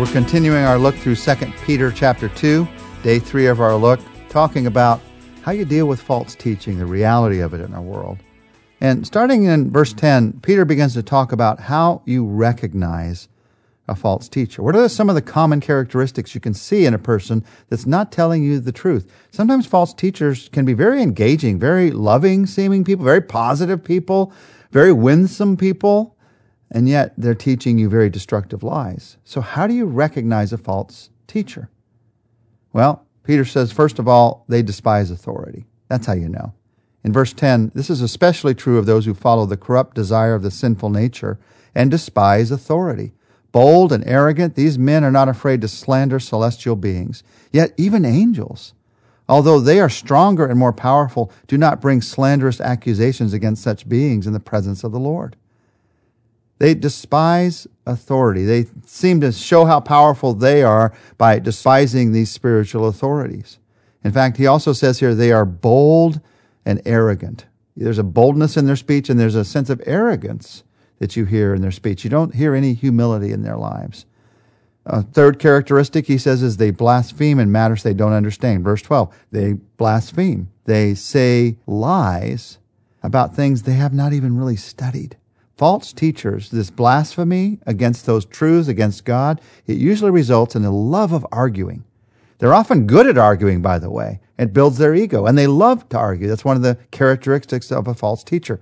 We're continuing our look through 2 Peter chapter 2, day 3 of our look, talking about how you deal with false teaching, the reality of it in our world. And starting in verse 10, Peter begins to talk about how you recognize a false teacher. What are some of the common characteristics you can see in a person that's not telling you the truth? Sometimes false teachers can be very engaging, very loving-seeming people, very positive people, very winsome people, and yet they're teaching you very destructive lies. So how do you recognize a false teacher? Well, Peter says, first of all, they despise authority. That's how you know. In verse 10, this is especially true of those who follow the corrupt desire of the sinful nature and despise authority. Bold and arrogant, these men are not afraid to slander celestial beings. Yet even angels, although they are stronger and more powerful, do not bring slanderous accusations against such beings in the presence of the Lord. They despise authority. They seem to show how powerful they are by despising these spiritual authorities. In fact, he also says here they are bold and arrogant. There's a boldness in their speech, and there's a sense of arrogance that you hear in their speech. You don't hear any humility in their lives. A third characteristic, he says, is they blaspheme in matters they don't understand. Verse 12, they blaspheme. They say lies about things they have not even really studied. False teachers, this blasphemy against those truths, against God, it usually results in a love of arguing. They're often good at arguing, by the way. It builds their ego, and they love to argue. That's one of the characteristics of a false teacher.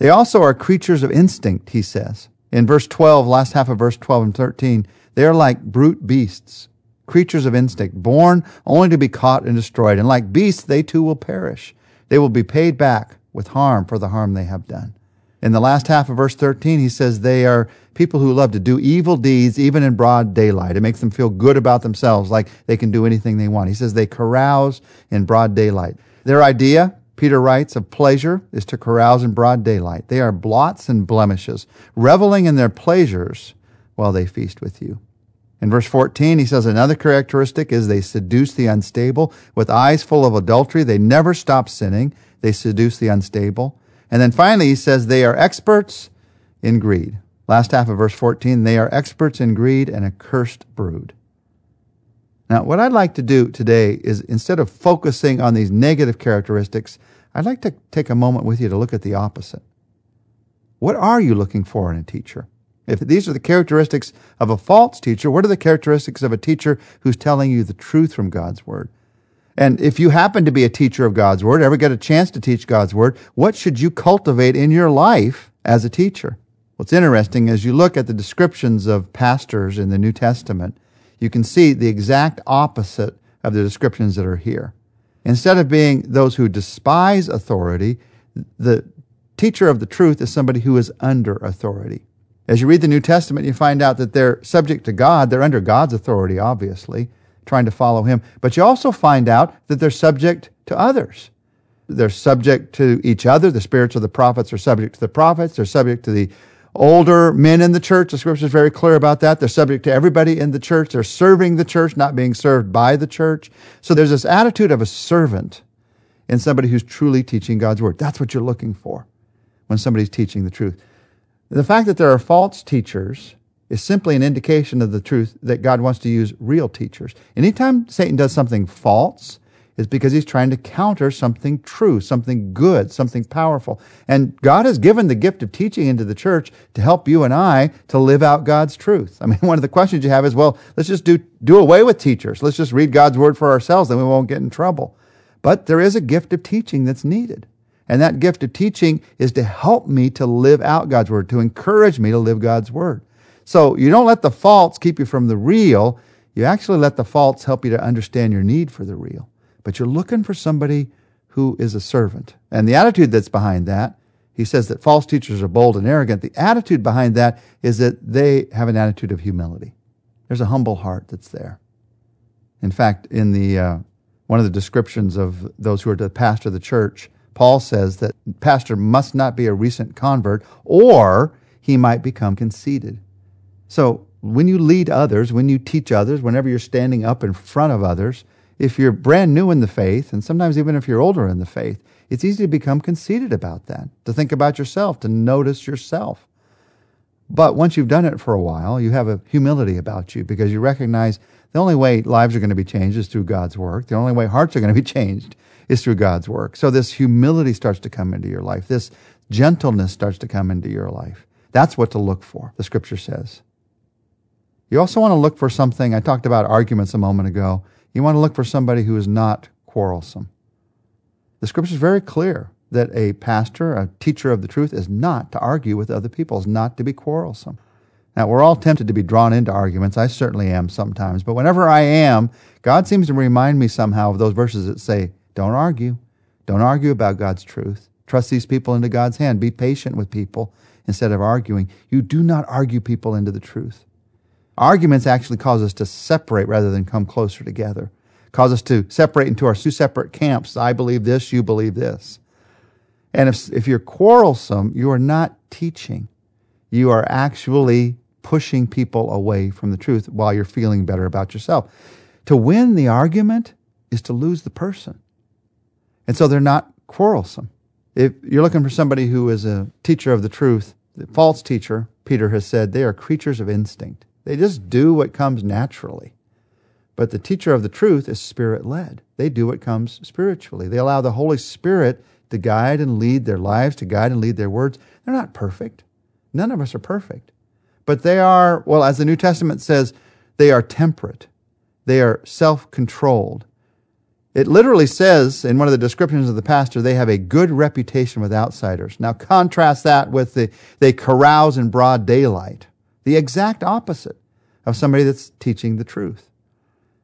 They also are creatures of instinct, he says. In verse 12, last half of verse 12 and 13, they are like brute beasts, creatures of instinct, born only to be caught and destroyed. And like beasts, they too will perish. They will be paid back with harm for the harm they have done. In the last half of verse 13, he says they are people who love to do evil deeds even in broad daylight. It makes them feel good about themselves, like they can do anything they want. He says they carouse in broad daylight. Their idea, Peter writes, of pleasure is to carouse in broad daylight. They are blots and blemishes, reveling in their pleasures while they feast with you. In verse 14, he says another characteristic is they seduce the unstable. With eyes full of adultery, they never stop sinning. They seduce the unstable. And then finally, he says they are experts in greed. Last half of verse 14, they are experts in greed and a cursed brood. Now, what I'd like to do today is, instead of focusing on these negative characteristics, I'd like to take a moment with you to look at the opposite. What are you looking for in a teacher? If these are the characteristics of a false teacher, what are the characteristics of a teacher who's telling you the truth from God's Word? And if you happen to be a teacher of God's Word, ever get a chance to teach God's Word, what should you cultivate in your life as a teacher? What's interesting, as you look at the descriptions of pastors in the New Testament, you can see the exact opposite of the descriptions that are here. Instead of being those who despise authority, the teacher of the truth is somebody who is under authority. As you read the New Testament, you find out that they're subject to God. They're under God's authority, obviously, trying to follow Him. But you also find out that they're subject to others. They're subject to each other. The spirits of the prophets are subject to the prophets. They're subject to the older men in the church. The Scripture is very clear about that. They're subject to everybody in the church. They're serving the church, not being served by the church. So there's this attitude of a servant in somebody who's truly teaching God's Word. That's what you're looking for when somebody's teaching the truth. The fact that there are false teachers is simply an indication of the truth that God wants to use real teachers. Anytime Satan does something false, it's because he's trying to counter something true, something good, something powerful. And God has given the gift of teaching into the church to help you and I to live out God's truth. I mean, one of the questions you have is, well, let's just do away with teachers. Let's just read God's Word for ourselves, then we won't get in trouble. But there is a gift of teaching that's needed. And that gift of teaching is to help me to live out God's Word, to encourage me to live God's Word. So you don't let the false keep you from the real. You actually let the false help you to understand your need for the real. But you're looking for somebody who is a servant. And the attitude that's behind that, he says that false teachers are bold and arrogant. The attitude behind that is that they have an attitude of humility. There's a humble heart that's there. In fact, in the one of the descriptions of those who are the pastor of the church, Paul says that the pastor must not be a recent convert or he might become conceited. So when you lead others, when you teach others, whenever you're standing up in front of others, if you're brand new in the faith, and sometimes even if you're older in the faith, it's easy to become conceited about that, to think about yourself, to notice yourself. But once you've done it for a while, you have a humility about you because you recognize the only way lives are going to be changed is through God's work. The only way hearts are going to be changed is through God's work. So this humility starts to come into your life. This gentleness starts to come into your life. That's what to look for, the Scripture says. You also want to look for something. I talked about arguments a moment ago. You want to look for somebody who is not quarrelsome. The Scripture is very clear that a pastor, a teacher of the truth, is not to argue with other people, is not to be quarrelsome. Now, we're all tempted to be drawn into arguments. I certainly am sometimes. But whenever I am, God seems to remind me somehow of those verses that say, don't argue. Don't argue about God's truth. Trust these people into God's hand. Be patient with people instead of arguing. You do not argue people into the truth. Arguments actually cause us to separate rather than come closer together, cause us to separate into our two separate camps. I believe this, you believe this. And if you're quarrelsome, you are not teaching. You are actually pushing people away from the truth while you're feeling better about yourself. To win the argument is to lose the person. And so they're not quarrelsome. If you're looking for somebody who is a teacher of the truth, the false teacher, Peter has said, they are creatures of instinct. They just do what comes naturally. But the teacher of the truth is Spirit-led. They do what comes spiritually. They allow the Holy Spirit to guide and lead their lives, to guide and lead their words. They're not perfect. None of us are perfect. But they are, well, as the New Testament says, they are temperate. They are self-controlled. It literally says in one of the descriptions of the pastor, they have a good reputation with outsiders. Now contrast that with they carouse in broad daylight. The exact opposite of somebody that's teaching the truth.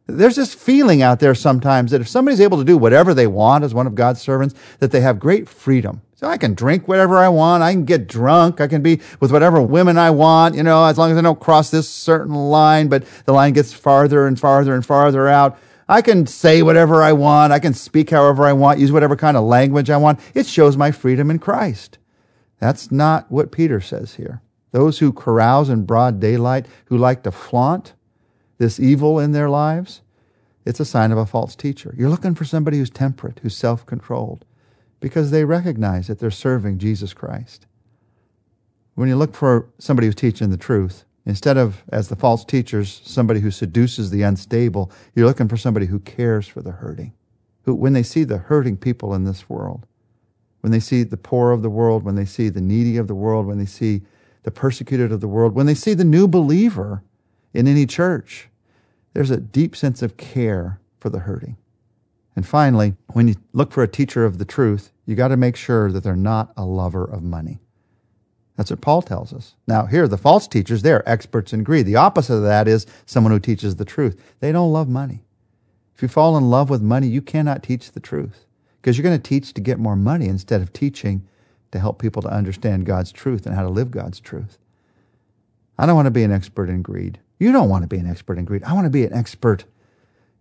There's this feeling out there sometimes that if somebody's able to do whatever they want as one of God's servants, that they have great freedom. So I can drink whatever I want. I can get drunk. I can be with whatever women I want, as long as I don't cross this certain line, but the line gets farther and farther and farther out. I can say whatever I want. I can speak however I want, use whatever kind of language I want. It shows my freedom in Christ. That's not what Peter says here. Those who carouse in broad daylight, who like to flaunt this evil in their lives, it's a sign of a false teacher. You're looking for somebody who's temperate, who's self-controlled, because they recognize that they're serving Jesus Christ. When you look for somebody who's teaching the truth, instead of, as the false teachers, somebody who seduces the unstable, you're looking for somebody who cares for the hurting, who, when they see the hurting people in this world, when they see the poor of the world, when they see the needy of the world, when they see the persecuted of the world, when they see the new believer in any church, there's a deep sense of care for the hurting. And finally, when you look for a teacher of the truth, you got to make sure that they're not a lover of money. That's what Paul tells us. Now, here, the false teachers, they're experts in greed. The opposite of that is someone who teaches the truth. They don't love money. If you fall in love with money, you cannot teach the truth because you're going to teach to get more money instead of teaching to help people to understand God's truth and how to live God's truth. I don't want to be an expert in greed. You don't want to be an expert in greed. I want to be an expert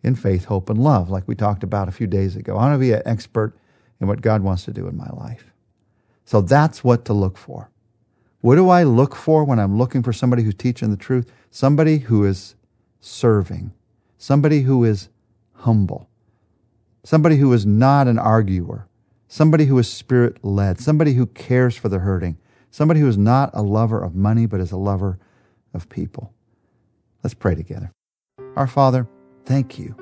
in faith, hope, and love, like we talked about a few days ago. I want to be an expert in what God wants to do in my life. So that's what to look for. What do I look for when I'm looking for somebody who's teaching the truth? Somebody who is serving. Somebody who is humble. Somebody who is not an arguer. Somebody who is Spirit-led. Somebody who cares for the hurting. Somebody who is not a lover of money, but is a lover of people. Let's pray together. Our Father, thank you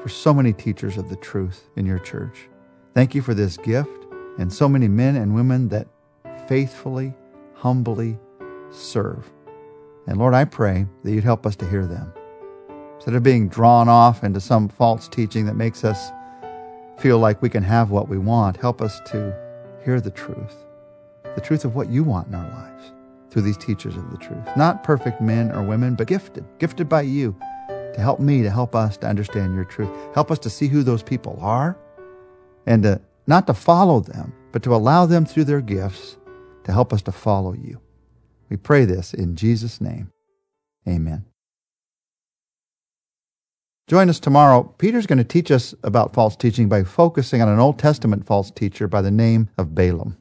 for so many teachers of the truth in your church. Thank you for this gift and so many men and women that faithfully, humbly serve. And Lord, I pray that you'd help us to hear them. Instead of being drawn off into some false teaching that makes us feel like we can have what we want, help us to hear the truth of what you want in our lives through these teachers of the truth. Not perfect men or women, but gifted by you to help me, to help us to understand your truth. Help us to see who those people are and to not to follow them, but to allow them through their gifts to help us to follow you. We pray this in Jesus' name. Amen. Join us tomorrow. Peter's going to teach us about false teaching by focusing on an Old Testament false teacher by the name of Balaam.